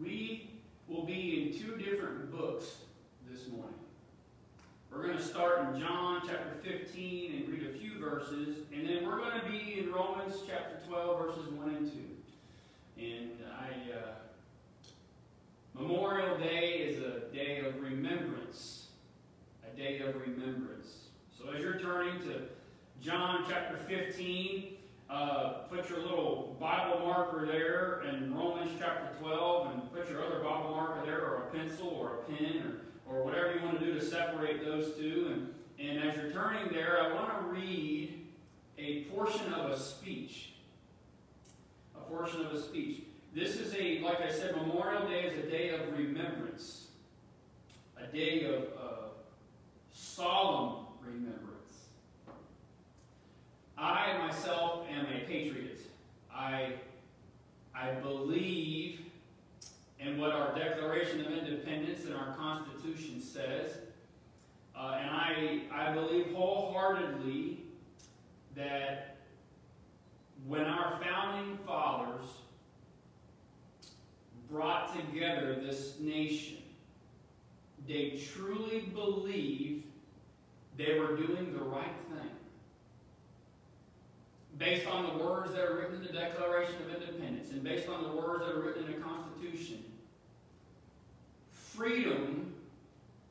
We will be in two different books this morning. We're going to start in John chapter 15 and read a few verses, and then we're going to be in Romans chapter 12, verses 1 and 2. And Memorial Day is a day of remembrance. A day of remembrance. So as you're turning to John chapter 15, put your little Bible marker there, and Romans chapter 12, and put your other Bible marker there, or a pencil, or a pen, or whatever you want to do to separate those two. And as you're turning there, I want to read a portion of a speech. A portion of a speech. This is a, like I said, Memorial Day is a day of remembrance. A day of solemn remembrance. I myself am a patriot. I believe in what our Declaration of Independence and our Constitution says. And I believe wholeheartedly that when our founding fathers brought together this nation, they truly believed they were doing the right thing. Based on the words that are written in the Declaration of Independence and based on the words that are written in the Constitution, freedom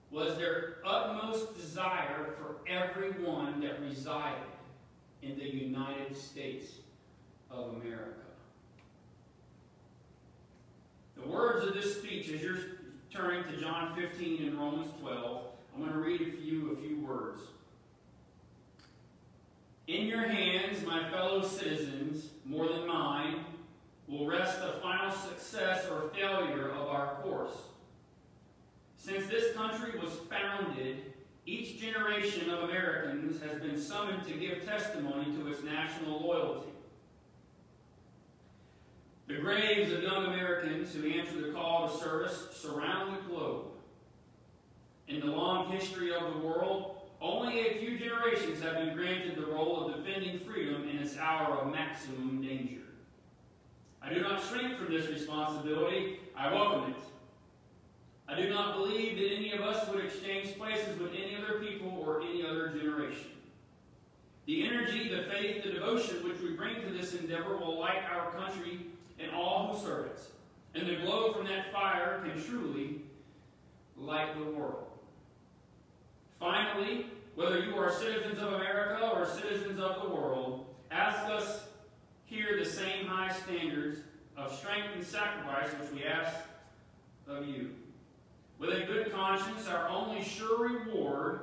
was their utmost desire for everyone that resided in the United States of America. The words of this speech, as you're turning to John 15 and Romans 12, I'm going to read a few words. In your hands, my fellow citizens, more than mine, will rest the final success or failure of our course. Since this country was founded, each generation of Americans has been summoned to give testimony to its national loyalty. The graves of young Americans who answered the call to service surround the globe. In the long history of the world, only a few generations have been granted the role of defending freedom in its hour of maximum danger. I do not shrink from this responsibility. I welcome it. I do not believe that any of us would exchange places with any other people or any other generation. The energy, the faith, the devotion which we bring to this endeavor will light our country and all who serve it. And the glow from that fire can truly light the world. Finally, whether you are citizens of America or citizens of the world, ask us here the same high standards of strength and sacrifice which we ask of you. With a good conscience, our only sure reward,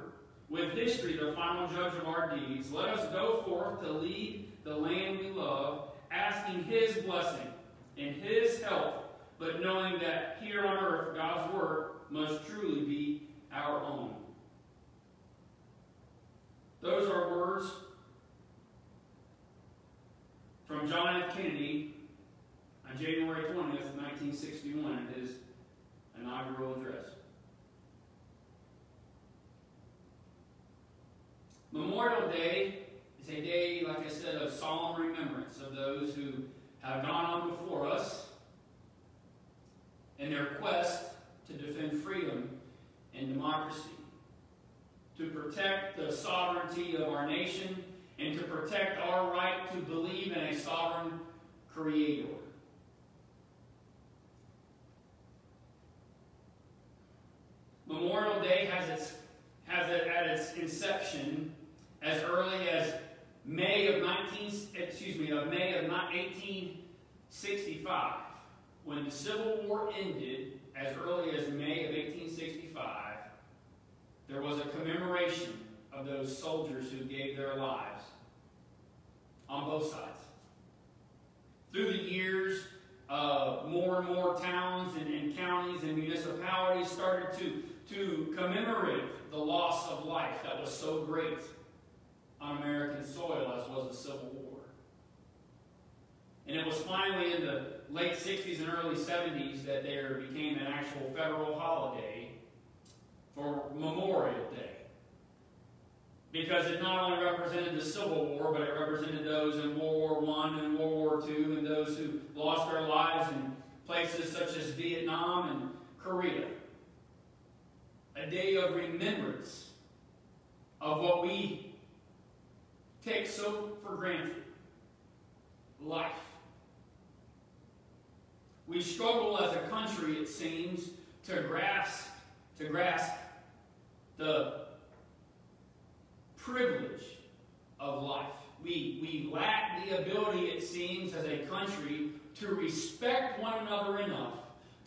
with history the final judge of our deeds, let us go forth to lead the land we love, asking His blessing and His help, but knowing that here on earth God's work must truly be our own. Those are words from John F. Kennedy on January 20th, 1961, in his inaugural address. Memorial Day is a day, like I said, of solemn remembrance of those who have gone on before us in their quest to defend freedom and democracy, to protect the sovereignty of our nation, and to protect our right to believe in a sovereign creator. Memorial Day has it at its inception as early as May of 1865, when the Civil War ended. As early as May of 1865, there was a commemoration of those soldiers who gave their lives on both sides. Through the years, more and more towns and counties and municipalities started to commemorate the loss of life that was so great on American soil as was the Civil War. And it was finally in the late 60s and early 70s that there became an actual federal holiday for Memorial Day, because it not only represented the Civil War, but it represented those in World War I and World War II and those who lost their lives in places such as Vietnam and Korea. A day of remembrance of what we take so for granted, life. We struggle as a country, it seems, to grasp the privilege of life. We lack the ability, it seems, as a country to respect one another enough,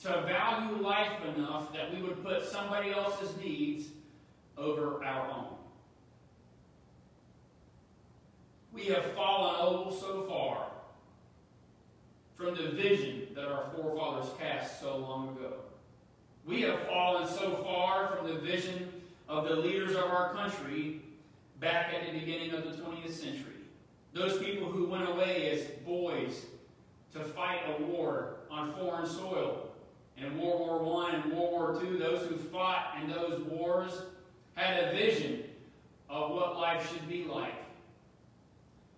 to value life enough that we would put somebody else's needs over our own. We have fallen, oh, so far from the vision that our forefathers cast so long ago. We have fallen so far from the vision of the leaders of our country back at the beginning of the 20th century. Those people who went away as boys to fight a war on foreign soil. In World War I and World War II, those who fought in those wars had a vision of what life should be like.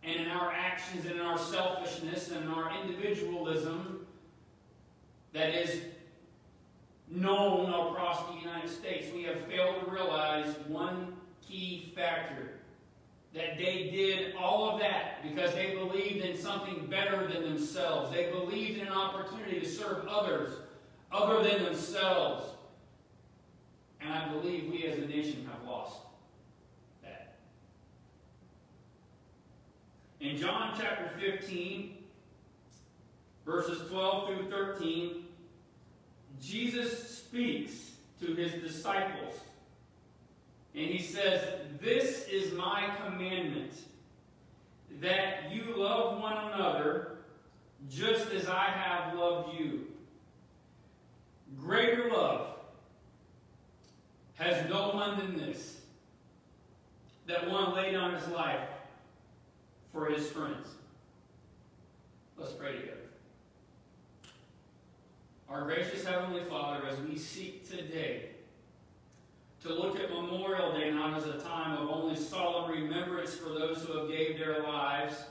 And in our actions and in our selfishness and in our individualism that is known across the United States, we have failed to realize one key factor: that they did all of that because they believed in something better than themselves. They believed in an opportunity to serve others other than themselves. And I believe we as a nation have lost that. In John chapter 15, verses 12 through 13, Jesus speaks to his disciples. And he says, "This is my commandment, that you love one another just as I have loved you. Greater love has no one than this, that one laid down his life for his friends." Let's pray together. Our gracious Heavenly Father, as we seek today to look at Memorial Day not as a time of only solemn remembrance for those who have gave their lives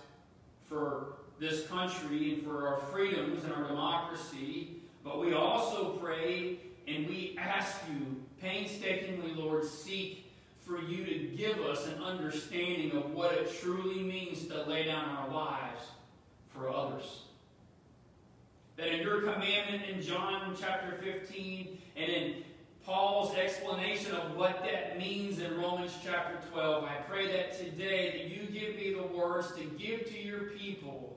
for this country and for our freedoms and our democracy, but we also pray and we ask you painstakingly, Lord, seek for you to give us an understanding of what it truly means to lay down our lives for others. That in your commandment in John chapter 15 and in Paul's explanation of what that means in Romans chapter 12. I pray that today that you give me the words to give to your people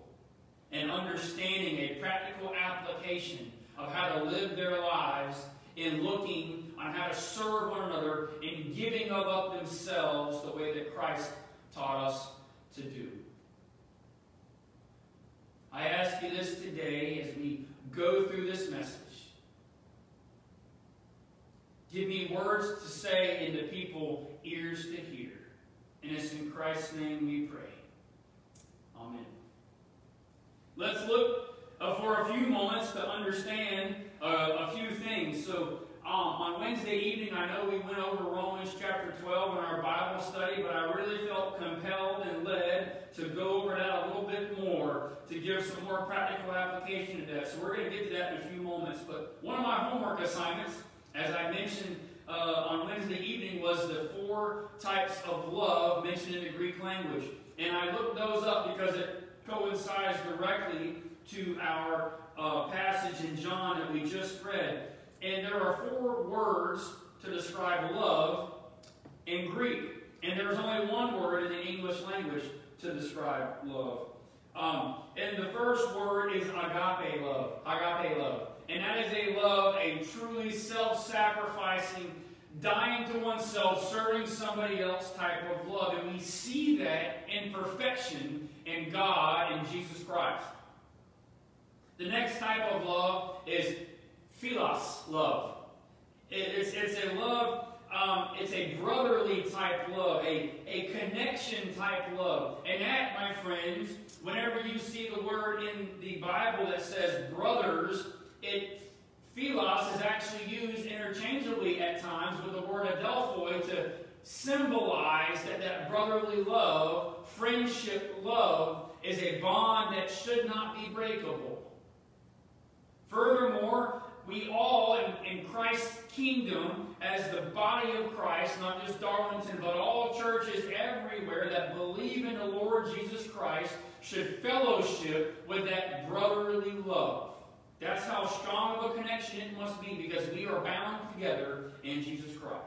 an understanding, a practical application of how to live their lives in looking on how to serve one another and giving up themselves the way that Christ taught us to do. I ask you this today as we go through this message. Give me words to say and the people ears to hear. And it's in Christ's name we pray. Amen. Let's look for a few moments to understand a few things. So on Wednesday evening, I know we went over Romans chapter 12 in our Bible study, but I really felt compelled and led to go over that a little bit more to give some more practical application to that. So we're going to get to that in a few moments. But one of my homework assignments, as I mentioned on Wednesday evening, was the 4 types of love mentioned in the Greek language. And I looked those up because it coincides directly to our passage in John that we just read. And there are 4 words to describe love in Greek. And there's only one word in the English language to describe love. And the first word is agape love. Agape love. And that is a love, a truly self-sacrificing, dying to oneself, serving somebody else type of love. And we see that in perfection in God and Jesus Christ. The next type of love is philos love. It's a love, it's a brotherly type love, a connection type love. And that, my friends, whenever you see the word in the Bible that says brothers, philos is actually used interchangeably at times with the word adelphoi to symbolize that brotherly love, friendship love, is a bond that should not be breakable. Furthermore, we all in Christ's kingdom, as the body of Christ, not just Darlington, but all churches everywhere that believe in the Lord Jesus Christ, should fellowship with that brotherly love. That's how strong of a connection it must be, because we are bound together in Jesus Christ.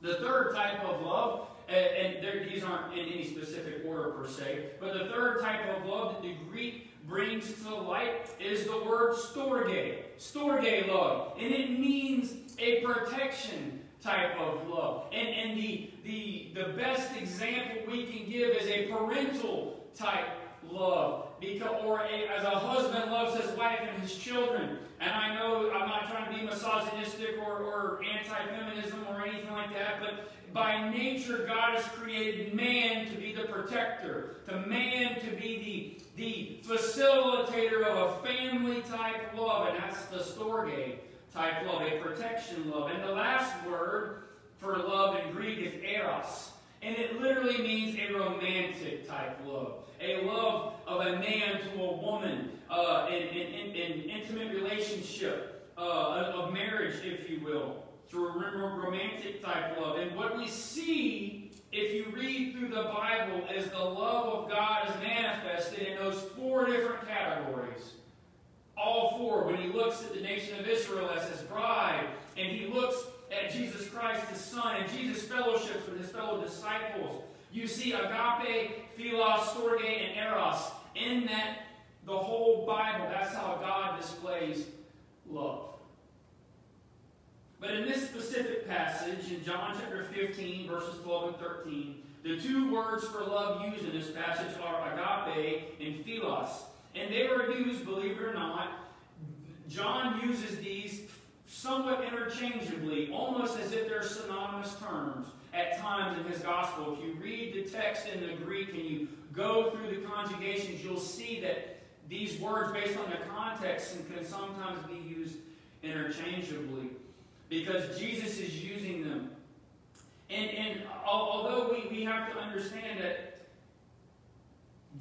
The third type of love, and these aren't in any specific order per se, but the third type of love that the Greek brings to light is the word storge. Storge love. And it means a protection type of love. And the best example we can give is a parental type love. As a husband loves his wife and his children. And I know I'm not trying to be misogynistic or anti-feminism or anything like that, but by nature God has created man to be the protector, to man to be the facilitator of a family type love, and that's the storge type love, a protection love. And the last word for love in Greek is eros. And it literally means a romantic type love. A love of a man to a woman, an intimate relationship, of marriage, if you will, through a romantic type love. And what we see, if you read through the Bible, is the love of God is manifested in those four different categories. All four. When he looks at the nation of Israel as his bride, and he looks at Jesus Christ, his son, and Jesus fellowships with his fellow disciples, you see agape, philos, storge, and eros in that the whole Bible. That's how God displays love. But in this specific passage, in John chapter 15, verses 12 and 13, the two words for love used in this passage are agape and philos. And they were used, believe it or not, John uses these somewhat interchangeably, almost as if they're synonymous terms at times in his gospel. If you read the text in the Greek and you go through the conjugations, you'll see that these words, based on the context, can sometimes be used interchangeably because Jesus is using them. And although we have to understand that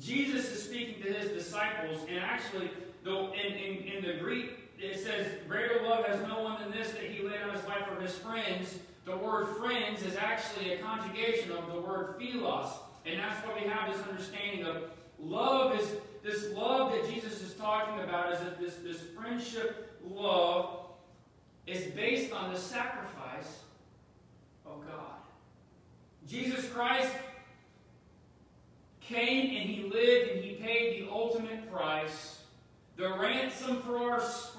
Jesus is speaking to his disciples, and actually, though in the Greek, it says, greater love has no one than this, that he laid down his life for his friends. The word friends is actually a conjugation of the word philos. And that's why we have this understanding of love is, this love that Jesus is talking about is that this friendship love is based on the sacrifice of God. Jesus Christ came and he lived and he paid the ultimate price. The ransom for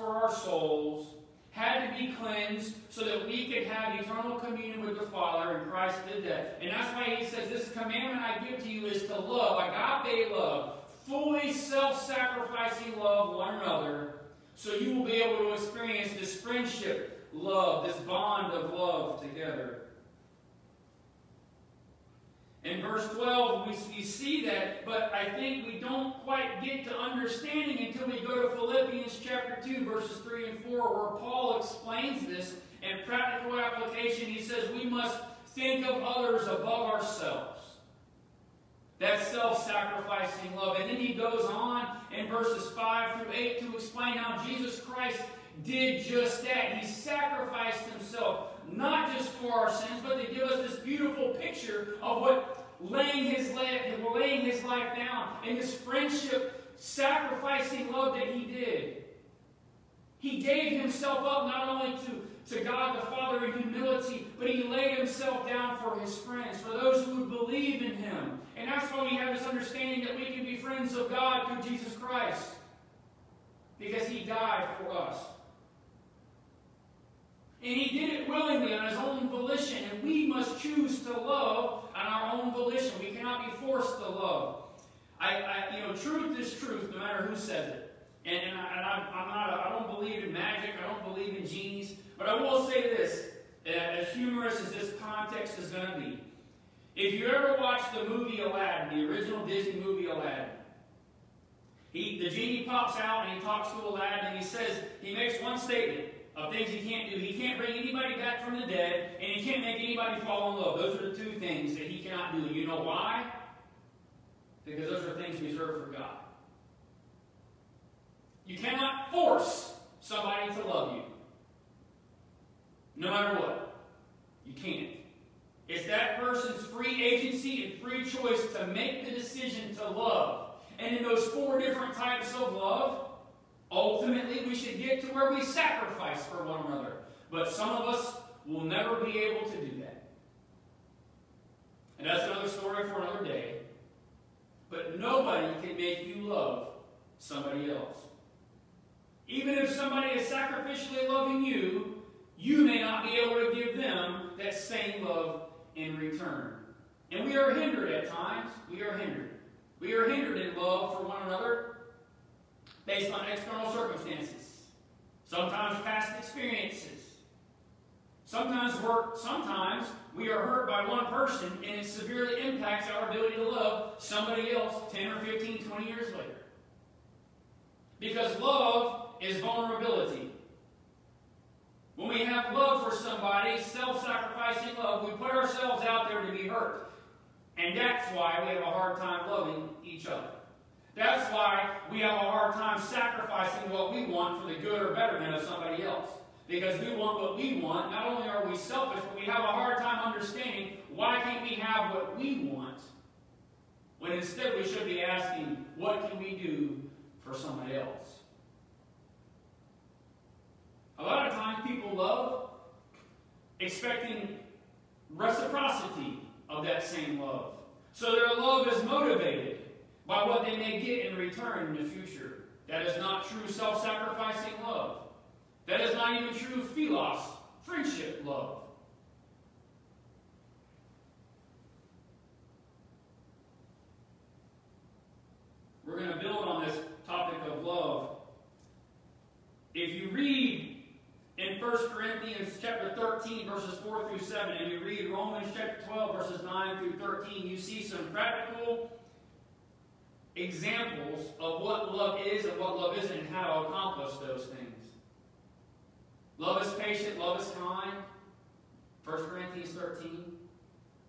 our souls had to be cleansed so that we could have eternal communion with the Father, and Christ did that. And that's why he says, this commandment I give to you is to love, agape love, fully self-sacrificing love one another, so you will be able to experience this friendship love, this bond of love together. In verse 12, we see that, but I think we don't quite get to understanding until we go to Philippians chapter 2, verses 3 and 4, where Paul explains this in practical application. He says we must think of others above ourselves. That's self-sacrificing love. And then he goes on in verses 5 through 8 to explain how Jesus Christ did just that. He sacrificed himself, not just for our sins, but to give us this beautiful picture of what laying his life down and this friendship, sacrificing love that he did. He gave himself up not only to God the Father in humility, but he laid himself down for his friends, for those who would believe in him. And that's why we have this understanding that we can be friends of God through Jesus Christ, because he died for us. And he did it willingly on his own volition. And we must choose to love on our own volition. We cannot be forced to love. Truth is truth, no matter who says it. And I don't believe in magic. I don't believe in genies. But I will say this, as humorous as this context is going to be, if you ever watch the movie Aladdin, the original Disney movie Aladdin, the genie pops out and he talks to Aladdin and he makes one statement of things he can't do. He can't bring anybody back from the dead, and he can't make anybody fall in love. Those are the two things that he cannot do. You know why? Because those are things reserved for God. You cannot force somebody to love. no matter what. You can't. It's that person's free agency and free choice to make the decision to love. And in those four different types of love, ultimately we should get to where we sacrifice for one another. But some of us will never be able to do that. And that's another story for another day. But nobody can make you love somebody else. Even if somebody is sacrificially loving you, you may not be able to give them that same love in return. And we are hindered at times. We are hindered. We are hindered in love for one another based on external circumstances. Sometimes past experiences. Sometimes we are hurt by one person and it severely impacts our ability to love somebody else 10 or 15, 20 years later. Because love is vulnerability. When we have love for somebody, self-sacrificing love, we put ourselves out there to be hurt. And that's why we have a hard time loving each other. That's why we have a hard time sacrificing what we want for the good or betterment of somebody else. Because we want what we want. Not only are we selfish, but we have a hard time understanding why can't we have what we want, when instead we should be asking, what can we do for somebody else? A lot of times people love expecting reciprocity of that same love. So their love is motivated by what they may get in return in the future. That is not true self-sacrificing love. That is not even true philos, friendship love. We're going to build on this topic of love. If you read in 1 Corinthians chapter 13, verses 4 through 7, and you read Romans chapter 12, verses 9 through 13, you see some practical examples of what love is and what love isn't and how to accomplish those things. Love is patient, love is kind. 1 Corinthians 13.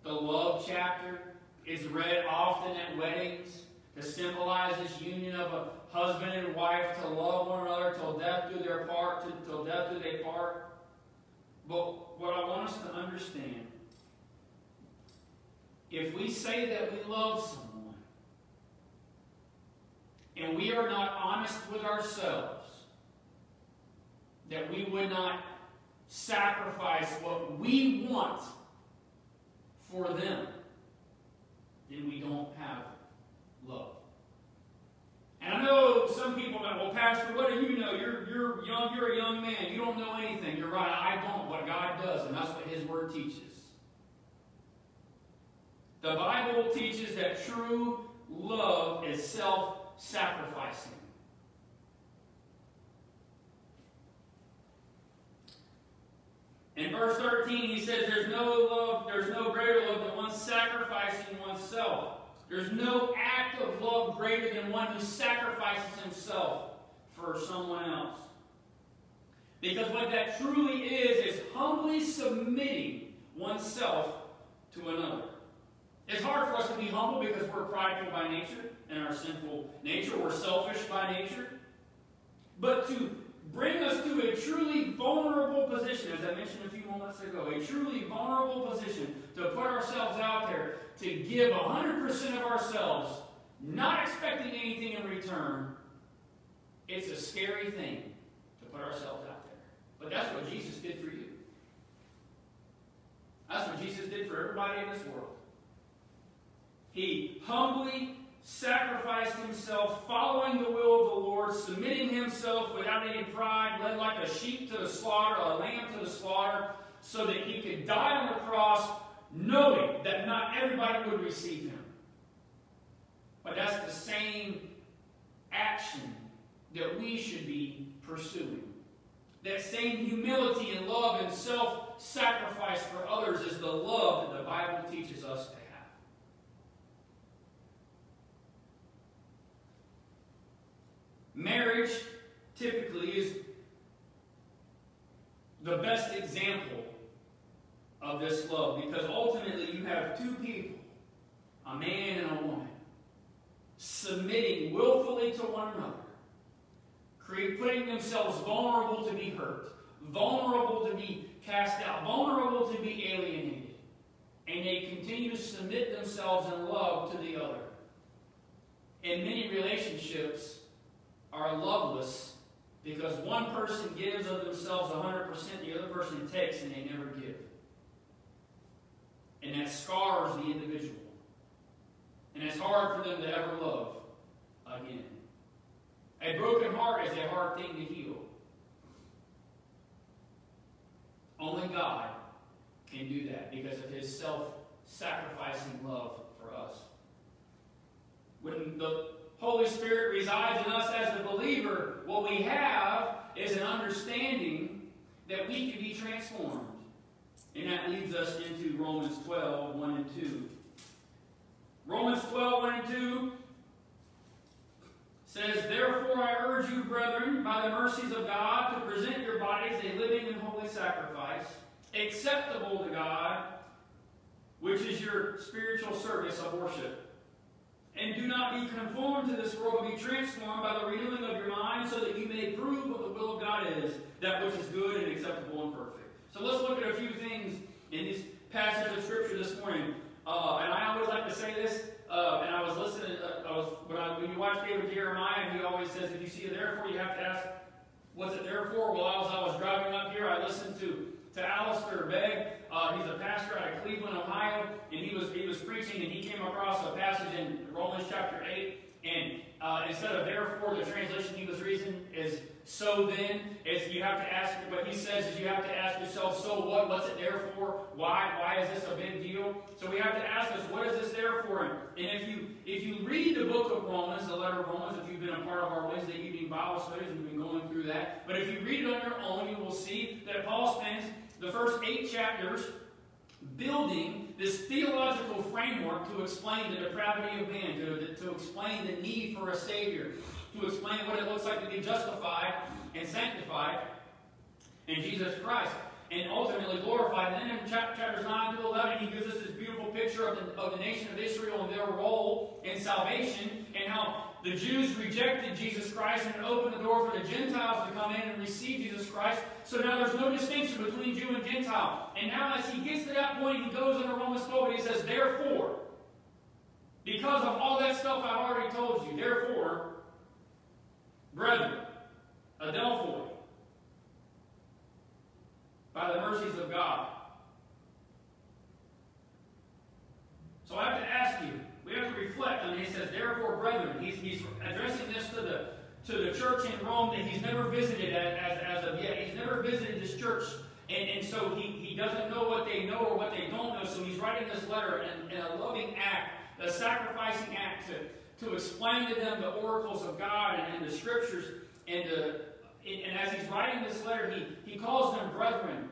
The love chapter is read often at weddings to symbolize this union of a husband and wife to love one another till death do they part. But what I want us to understand, if we say that we love someone and we are not honest with ourselves, that we would not sacrifice what we want for them, then we don't have love. And I know some people go, well, Pastor, what do you know? You're young, you're a young man. You don't know anything. You're right, I don't. What God does, and that's what His Word teaches. The Bible teaches that true love is self-sacrificing. In verse 13, he says, there's no greater love than one sacrificing oneself. There's no act of love greater than one who sacrifices himself for someone else. Because what that truly is humbly submitting oneself to another. It's hard for us to be humble because we're prideful by nature and our sinful nature. We're selfish by nature. But to bring us to a truly vulnerable position, as I mentioned a few moments ago, a truly vulnerable position to put ourselves out there, to give 100% of ourselves, not expecting anything in return, it's a scary thing to put ourselves out there. But that's what Jesus did for you. That's what Jesus did for everybody in this world. He humbly sacrificed himself, following the will of the Lord, submitting himself without any pride, led like a sheep to the slaughter, a lamb to the slaughter, so that he could die on the cross, knowing that not everybody would receive him. But that's the same action that we should be pursuing. That same humility and love and self-sacrifice for others is the love that the Bible teaches us to. Marriage typically is the best example of this love, because ultimately you have two people, a man and a woman, submitting willfully to one another, putting themselves vulnerable to be hurt, vulnerable to be cast out, vulnerable to be alienated. And they continue to submit themselves in love to the other. And many relationships are loveless because one person gives of themselves 100%, the other person takes and they never give. And that scars the individual. And it's hard for them to ever love again. A broken heart is a hard thing to heal. Only God can do that because of his self-sacrificing love for us. When the Holy Spirit resides in us as a believer, what we have is an understanding that we can be transformed. And that leads us into Romans 12, 1 and 2. Romans 12, 1 and 2 says, "Therefore I urge you, brethren, by the mercies of God, to present your bodies a living and holy sacrifice, acceptable to God, which is your spiritual service of worship. And do not be conformed to this world, but be transformed by the renewing of your mind, so that you may prove what the will of God is, that which is good and acceptable and perfect." So let's look at a few things in this passage of Scripture this morning. And I always like to say this, and I was listening, when you watch David Jeremiah, and he always says, if you see it therefore, you have to ask, what's it there for? Well, as I was driving up here, I listened to Alistair Begg. He's a pastor out of Cleveland, Ohio, and he was preaching, and he came across a passage in Romans chapter 8, and instead of therefore, the translation he was reading is so then, is you have to ask, what he says is you have to ask yourself, so what? What's it there for? Why is this a big deal? So we have to ask us, what is this there for? And if you read the book of Romans, the letter of Romans, if you've been a part of our Wednesday evening Bible studies, we've been going through that. But if you read it on your own, you will see that Paul spends the first 8 chapters building this theological framework to explain the depravity of man, to explain the need for a Savior, to explain what it looks like to be justified and sanctified in Jesus Christ and ultimately glorified. And then in chapters 9 through 11, he gives us this beautiful picture of the nation of Israel and their role in salvation and how the Jews rejected Jesus Christ and opened the door for the Gentiles to come in and receive Jesus Christ. So now there's no distinction between Jew and Gentile. And now as he gets to that point, he goes into Romans 12 and he says, therefore, because of all that stuff I've already told you, therefore, brethren, Adelphoi, by the mercies of God. So I have to ask you, we have to reflect on it. He says, therefore, brethren, he's addressing this to the church in Rome that he's never visited as of yet. He's never visited this church, and so he doesn't know what they know or what they don't know, so he's writing this letter in a loving act, a sacrificing act to explain to them the oracles of God and the Scriptures. And as he's writing this letter, he calls them brethren.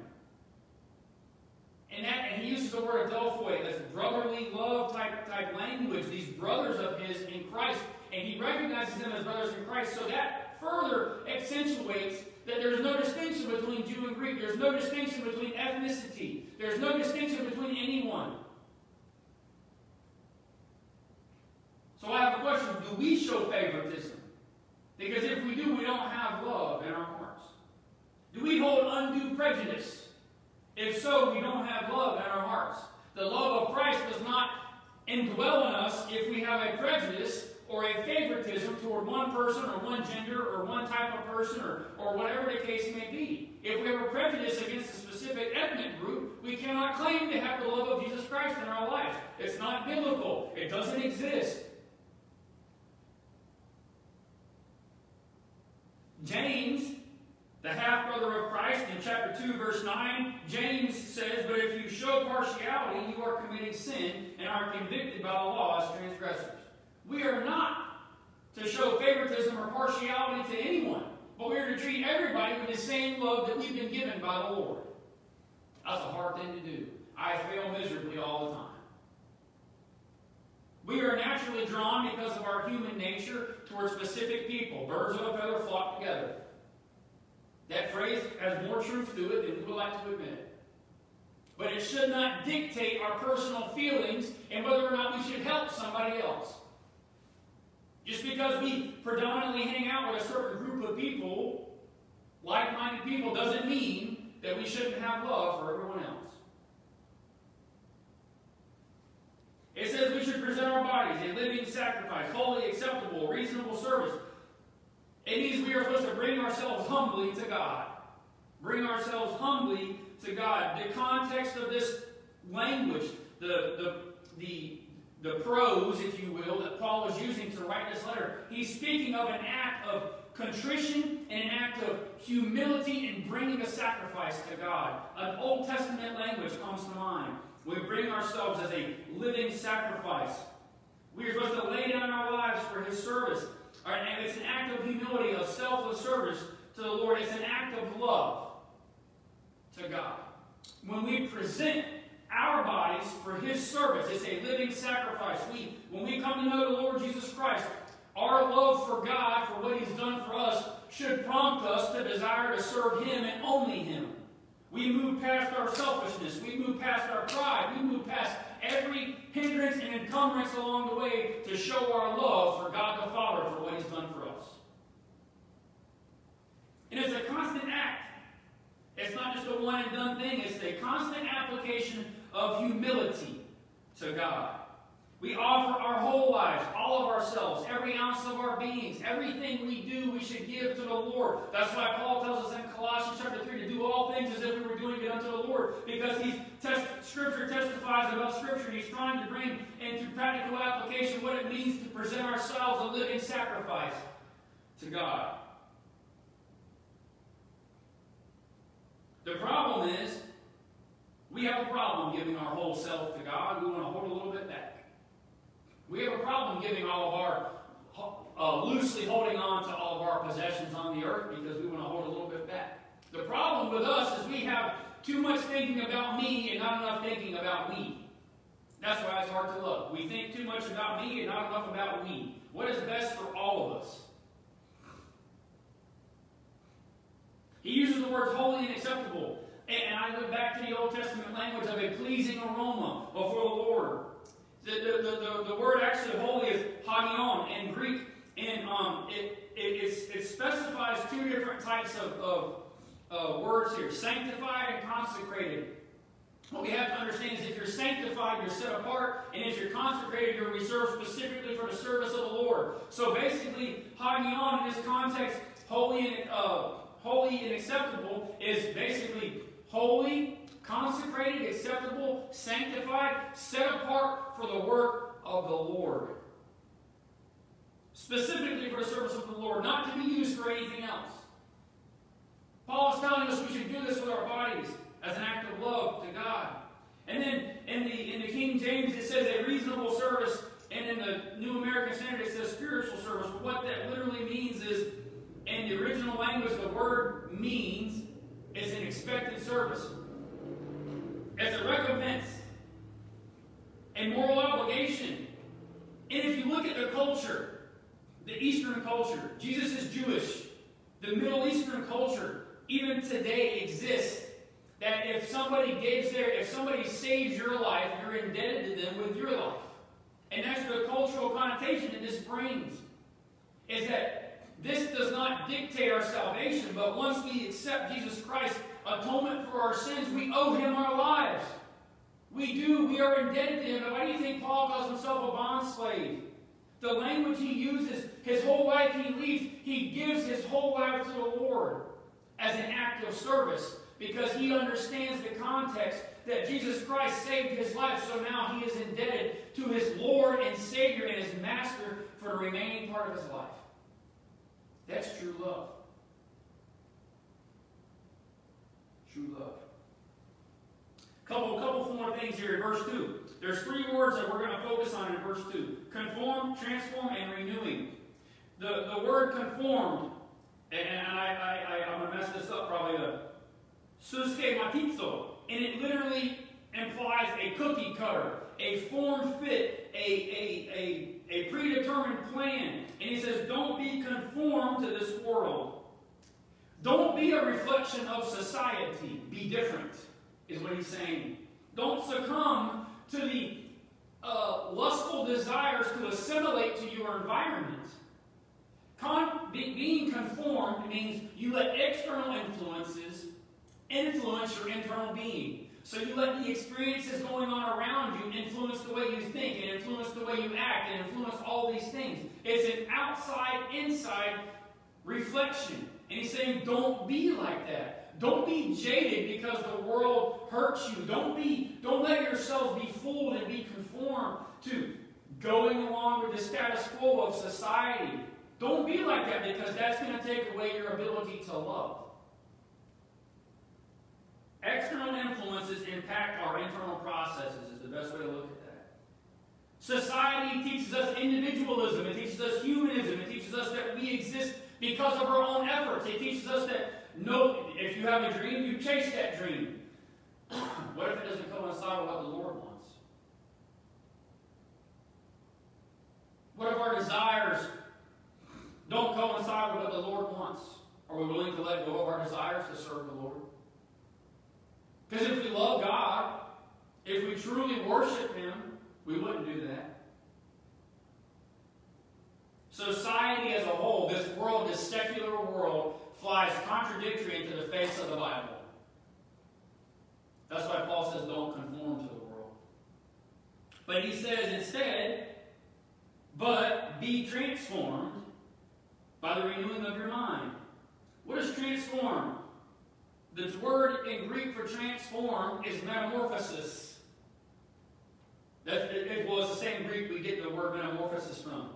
And he uses the word adelphoi, that's brotherly love type language, these brothers of his in Christ. And he recognizes them as brothers in Christ. So that further accentuates that there's no distinction between Jew and Greek. There's no distinction between ethnicity. There's no distinction between anyone. So I have a question, do we show favoritism? Because if we do, we don't have love in our hearts. Do we hold undue prejudice? If so, we don't have love in our hearts. The love of Christ does not indwell in us if we have a prejudice or a favoritism toward one person or one gender or one type of person or whatever the case may be. If we have a prejudice against a specific ethnic group, we cannot claim to have the love of Jesus Christ in our lives. It's not biblical. It doesn't exist. James, the half-brother of Christ, in chapter 2, verse 9, James says, "But if you show partiality, you are committing sin and are convicted by the law as transgressors." We are not to show favoritism or partiality to anyone, but we are to treat everybody with the same love that we've been given by the Lord. That's a hard thing to do. I fail miserably all the time. We are naturally drawn because of our human nature towards specific people. Birds of a feather flock together. That phrase has more truth to it than we would like to admit. But it should not dictate our personal feelings and whether or not we should help somebody else. Just because we predominantly hang out with a certain group of people, like-minded people, doesn't mean that we shouldn't have love for everyone else. It says we should present our bodies a living sacrifice, wholly acceptable, reasonable service. It means we are supposed to bring ourselves humbly to God. Bring ourselves humbly to God. The context of this language, the prose, if you will, that Paul is using to write this letter, he's speaking of an act of contrition and an act of humility and bringing a sacrifice to God. An Old Testament language comes to mind. We bring ourselves as a living sacrifice. We are supposed to lay down our lives for His service. And it's an act of humility, of selfless service to the Lord. It's an act of love to God. When we present our bodies for His service, it's a living sacrifice. When we come to know the Lord Jesus Christ, our love for God, for what He's done for us, should prompt us to desire to serve Him and only Him. We move past our selfishness. We move past our pride. We move past every hindrance and encumbrance along the way to show our love for God the Father for what He's done for us. And it's a constant act. It's not just a one-and-done thing. It's a constant application of humility to God. We offer our whole lives, all of ourselves, every ounce of our beings, everything we do, we should give to the Lord. That's why Paul tells us in Colossians chapter 3 to do all things as if we were doing it unto the Lord, because Scripture testifies about Scripture. He's trying to bring into practical application what it means to present ourselves a living sacrifice to God. The problem is, we have a problem giving our whole self to God. We want to hold a little bit back. We have a problem giving all of our, loosely holding on to all of our possessions on the earth because we want to hold a little bit back. The problem with us is we have too much thinking about me and not enough thinking about we. That's why it's hard to love. We think too much about me and not enough about we. What is best for all of us? He uses the words holy and acceptable. And I go back to the Old Testament language of a pleasing aroma before the Lord. The word actually holy is hagion in Greek, and it specifies two different types of words here, sanctified and consecrated. What we have to understand is if you're sanctified, you're set apart, and if you're consecrated, you're reserved specifically for the service of the Lord. So basically, hagion in this context, holy and acceptable, is basically holy, consecrated, acceptable, sanctified, set apart for the work of the Lord. Specifically for the service of the Lord, not to be used for anything else. Paul is telling us we should do this with our bodies as an act of love to God. And then in the King James it says a reasonable service, and in the New American Standard it says spiritual service. But what that literally means is, in the original language, the word means it's an expected service. It's a recompense, a moral obligation. And if you look at the culture, the Eastern culture, Jesus is Jewish. The Middle Eastern culture, even today, exists that if somebody saves your life, you're indebted to them with your life. And that's the cultural connotation that this brings, is that this does not dictate our salvation, but once we accept Jesus Christ, atonement for our sins, we owe Him our lives. We are indebted to Him. But why do you think Paul calls himself a bondslave? The language he uses, his whole life he leaves, he gives his whole life to the Lord as an act of service, because he understands the context that Jesus Christ saved his life, so now he is indebted to his Lord and Savior and his Master for the remaining part of his life. That's true love. True love. Couple more things here in verse 2. There's three words that we're going to focus on in verse 2. Conform, transform, and renewing. The word conformed, and I'm going to mess this up probably, suschematizo, and it literally implies a cookie cutter, a form fit, a predetermined plan. And he says, don't be conformed to this world. Don't be a reflection of society. Be different, is what he's saying. Don't succumb to the lustful desires to assimilate to your environment. Being conformed means you let external influences influence your internal being. So you let the experiences going on around you influence the way you think and influence the way you act and influence all these things. It's an outside-inside reflection. And he's saying, don't be like that. Don't be jaded because the world hurts you. Don't let yourself be fooled and be conformed to going along with the status quo of society. Don't be like that, because that's going to take away your ability to love. External influences impact our internal processes is the best way to look at that. Society teaches us individualism. It teaches us humanism. It teaches us that we exist because of our own efforts. It teaches us that, no, if you have a dream, you chase that dream. What if it doesn't coincide with what the Lord wants? What if our desires don't coincide with what the Lord wants? Are we willing to let go of our desires to serve the Lord? Because if we love God, if we truly worship Him, we wouldn't do that. Society as a whole, this world, this secular world, flies contradictory into the face of the Bible. That's why Paul says don't conform to the world. But he says instead, but be transformed by the renewing of your mind. What is transformed? The word in Greek for transform is metamorphosis. It's the same Greek we get the word metamorphosis from.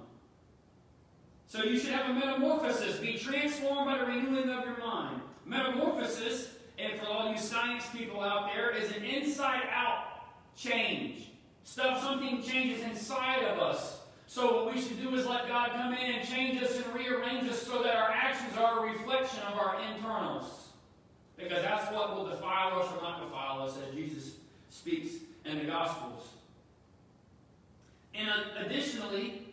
So you should have a metamorphosis. Be transformed by the renewing of your mind. Metamorphosis, and for all you science people out there, is an inside-out change. Something changes inside of us. So what we should do is let God come in and change us and rearrange us so that our actions are a reflection of our internals. Because that's what will defile us or not defile us, as Jesus speaks in the Gospels. And additionally,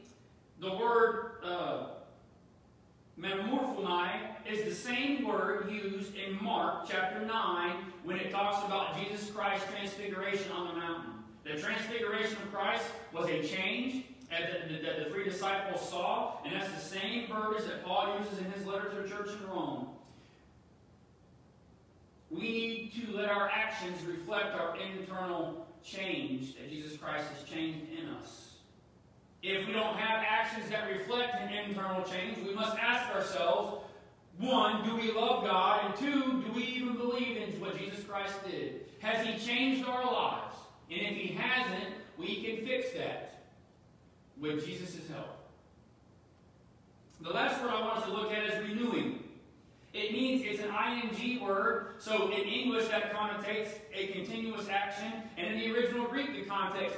the word metamorphonai is the same word used in Mark chapter 9 when it talks about Jesus Christ's transfiguration on the mountain. The transfiguration of Christ was a change that the three disciples saw, and that's the same verbiage that Paul uses in his letter to the church in Rome. We need to let our actions reflect our internal change that Jesus Christ has changed in us. If we don't have actions that reflect an internal change, we must ask ourselves, one, do we love God? And two, do we even believe in what Jesus Christ did? Has He changed our lives? And if He hasn't, we can fix that with Jesus' help. The last word I want us to look at is renewing. It means it's an ing word, so in English that connotates a continuous action, and in the original Greek the context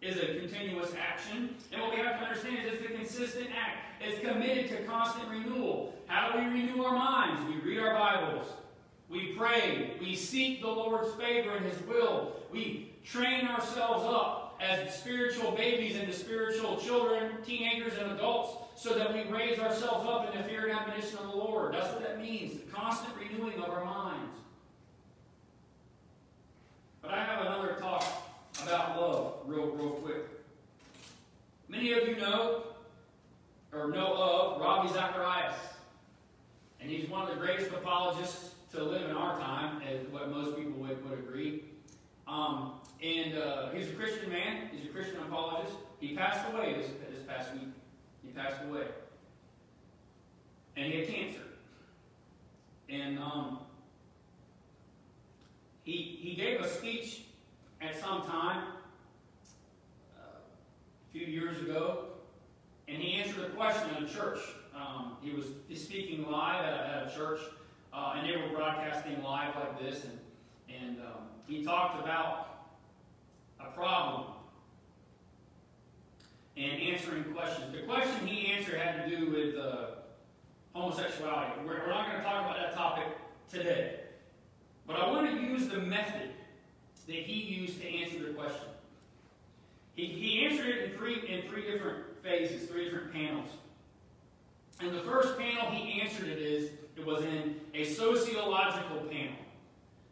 is a continuous action. And what we have to understand is it's a consistent act. It's committed to constant renewal. How do we renew our minds? We read our Bibles. We pray. We seek the Lord's favor and His will. We train ourselves up as spiritual babies into spiritual children, teenagers, and adults, so that we raise ourselves up in the fear and admonition of the Lord. That's what that means, the constant renewing of our minds. But I have another talk about love real quick. Many of you know of Robbie Zacharias. And he's one of the greatest apologists to live in our time, as what most people would agree. He's a Christian man. He's a Christian apologist. He passed away this past week. He passed away. And he had cancer. And he gave a speech at some time a few years ago, and he answered a question at a church. He's speaking live at a church, and they were broadcasting live like this. And he talked about a problem and answering questions. The question he answered had to do with homosexuality. We're not going to talk about that topic today. But I want to use the method that he used to answer the question. He answered it in three different phases, three different panels. And the first panel he answered it was in a sociological panel.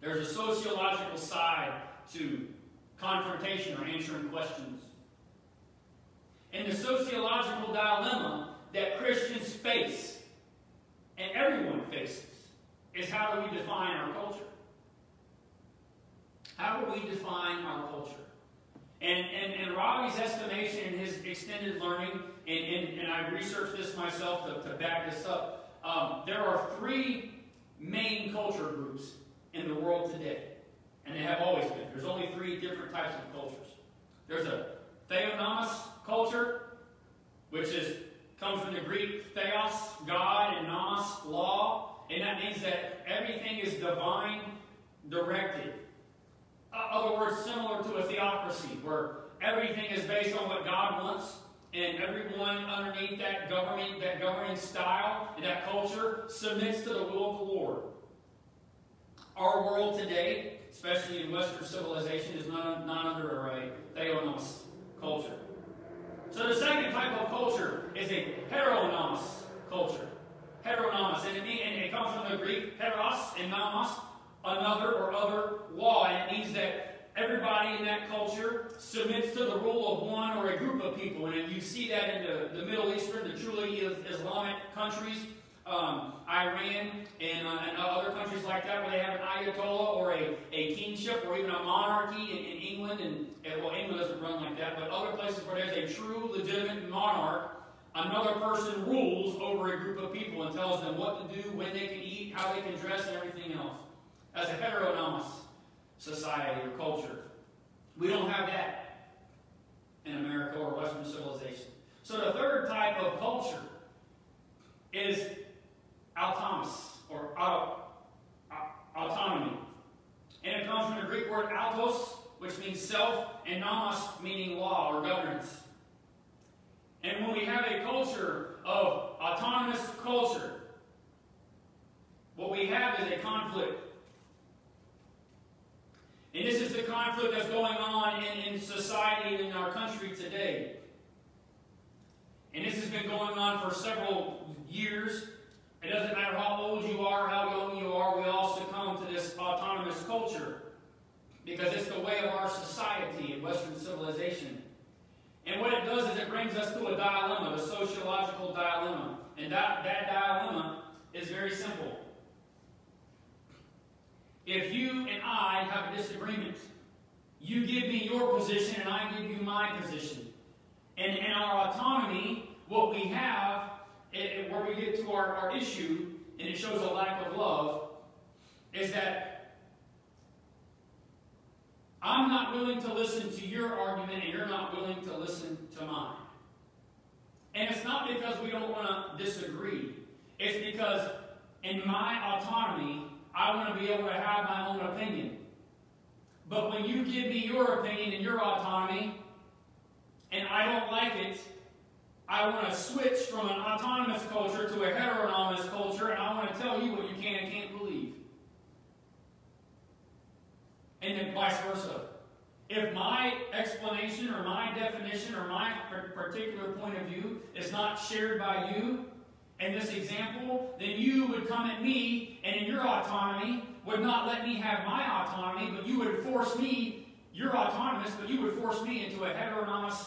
There's a sociological side to confrontation or answering questions. And the sociological dilemma that Christians face, and everyone faces, is how do we define our culture? How do we define our culture? And Robbie's estimation in his extended learning, and I researched this myself to back this up, there are three main culture groups in the world today, and they have always been. There's only three different types of cultures. There's a theonomous culture, which comes from the Greek theos, God, and nomos, law, and that means that everything is divine directed. Other words, similar to a theocracy, where everything is based on what God wants, and everyone underneath that governing style and that culture submits to the will of the Lord. Our world today, especially in Western civilization, is not under a theonomous culture. So the second type of culture is a heteronomous culture. Heteronomous, and it comes from the Greek heteros and nomos, another or other law, and it means that everybody in that culture submits to the rule of one or a group of people. And you see that in the Middle Eastern, the truly Islamic countries, Iran, and other countries like that, where they have an ayatollah or a kingship or even a monarchy in England. Well, England doesn't run like that, but other places where there's a true, legitimate monarch, another person rules over a group of people and tells them what to do, when they can eat, how they can dress, and everything else. As a heteronomous society or culture, we don't have that in America or Western civilization. So the third type of culture is autonomous or autonomy. And it comes from the Greek word autos, which means self, and nomos, meaning law or governance. And when we have a culture of autonomous culture, what we have is a conflict. And this is the conflict that's going on in society and in our country today. And this has been going on for several years. It doesn't matter how old you are, how young you are, we all succumb to this autonomous culture. Because it's the way of our society and Western civilization. And what it does is it brings us to a dilemma, a sociological dilemma. And that dilemma is very simple. If you and I have a disagreement, you give me your position and I give you my position. And in our autonomy, what we have, where we get to our issue, and it shows a lack of love, is that I'm not willing to listen to your argument and you're not willing to listen to mine. And it's not because we don't want to disagree. It's because in my autonomy, I want to be able to have my own opinion. But when you give me your opinion and your autonomy, and I don't like it, I want to switch from an autonomous culture to a heteronomous culture, and I want to tell you what you can and can't believe. And then vice versa. If my explanation or my definition or my particular point of view is not shared by you, in this example, then you would come at me, and in your autonomy, would not let me have my autonomy, but you would force me, you're autonomous, but you would force me into a heteronomous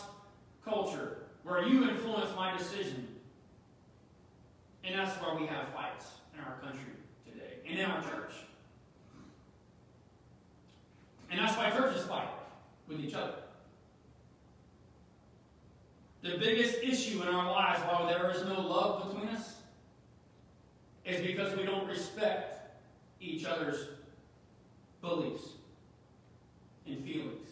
culture, where you influence my decision. And that's why we have fights in our country today, and in our church. And that's why churches fight with each other. The biggest issue in our lives, while there is no love between us, is because we don't respect each other's beliefs and feelings.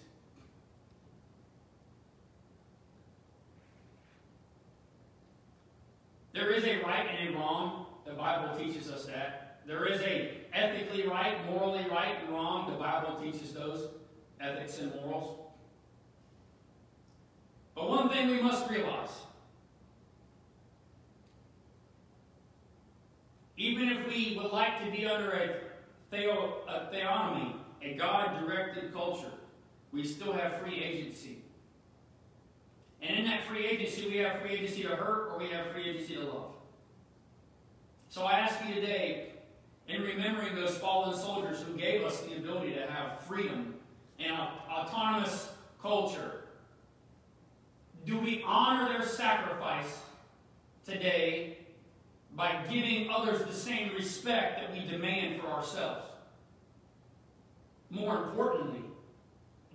There is a right and a wrong. The Bible teaches us that. There is a ethically right, morally right and wrong. The Bible teaches those ethics and morals. But one thing we must realize, even if we would like to be under a theonomy, a God-directed culture, we still have free agency. And in that free agency, we have free agency to hurt or we have free agency to love. So I ask you today, in remembering those fallen soldiers who gave us the ability to have freedom and autonomous culture, do we honor their sacrifice today by giving others the same respect that we demand for ourselves? More importantly,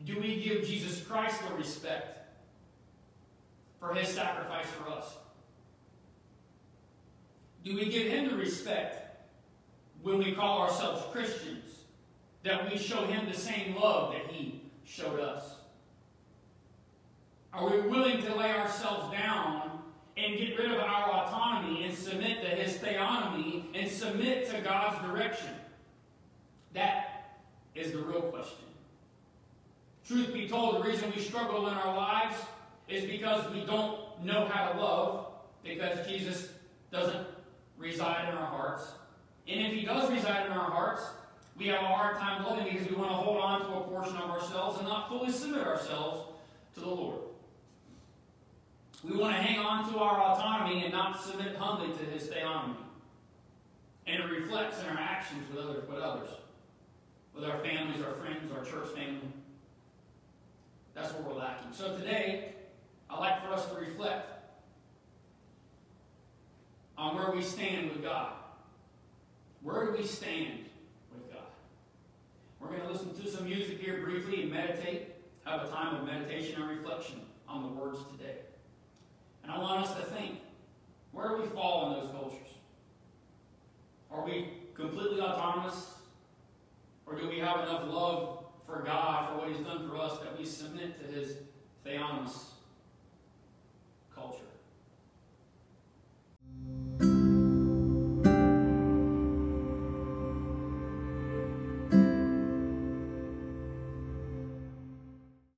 do we give Jesus Christ the respect for his sacrifice for us? Do we give him the respect when we call ourselves Christians, that we show him the same love that he showed us? Are we willing to lay ourselves down and get rid of our autonomy and submit to his theonomy and submit to God's direction? That is the real question. Truth be told, the reason we struggle in our lives is because we don't know how to love, because Jesus doesn't reside in our hearts. And if he does reside in our hearts, we have a hard time loving because we want to hold on to a portion of ourselves and not fully submit ourselves to the Lord. We want to hang on to our autonomy and not submit humbly to his theonomy. And it reflects in our actions with others, with our families, our friends, our church family. That's what we're lacking. So today, I'd like for us to reflect on where we stand with God. Where do we stand with God? We're going to listen to some music here briefly and meditate, have a time of meditation and reflection on the words today. And I want us to think, where do we fall in those cultures? Are we completely autonomous? Or do we have enough love for God, for what he's done for us, that we submit to his theonomy?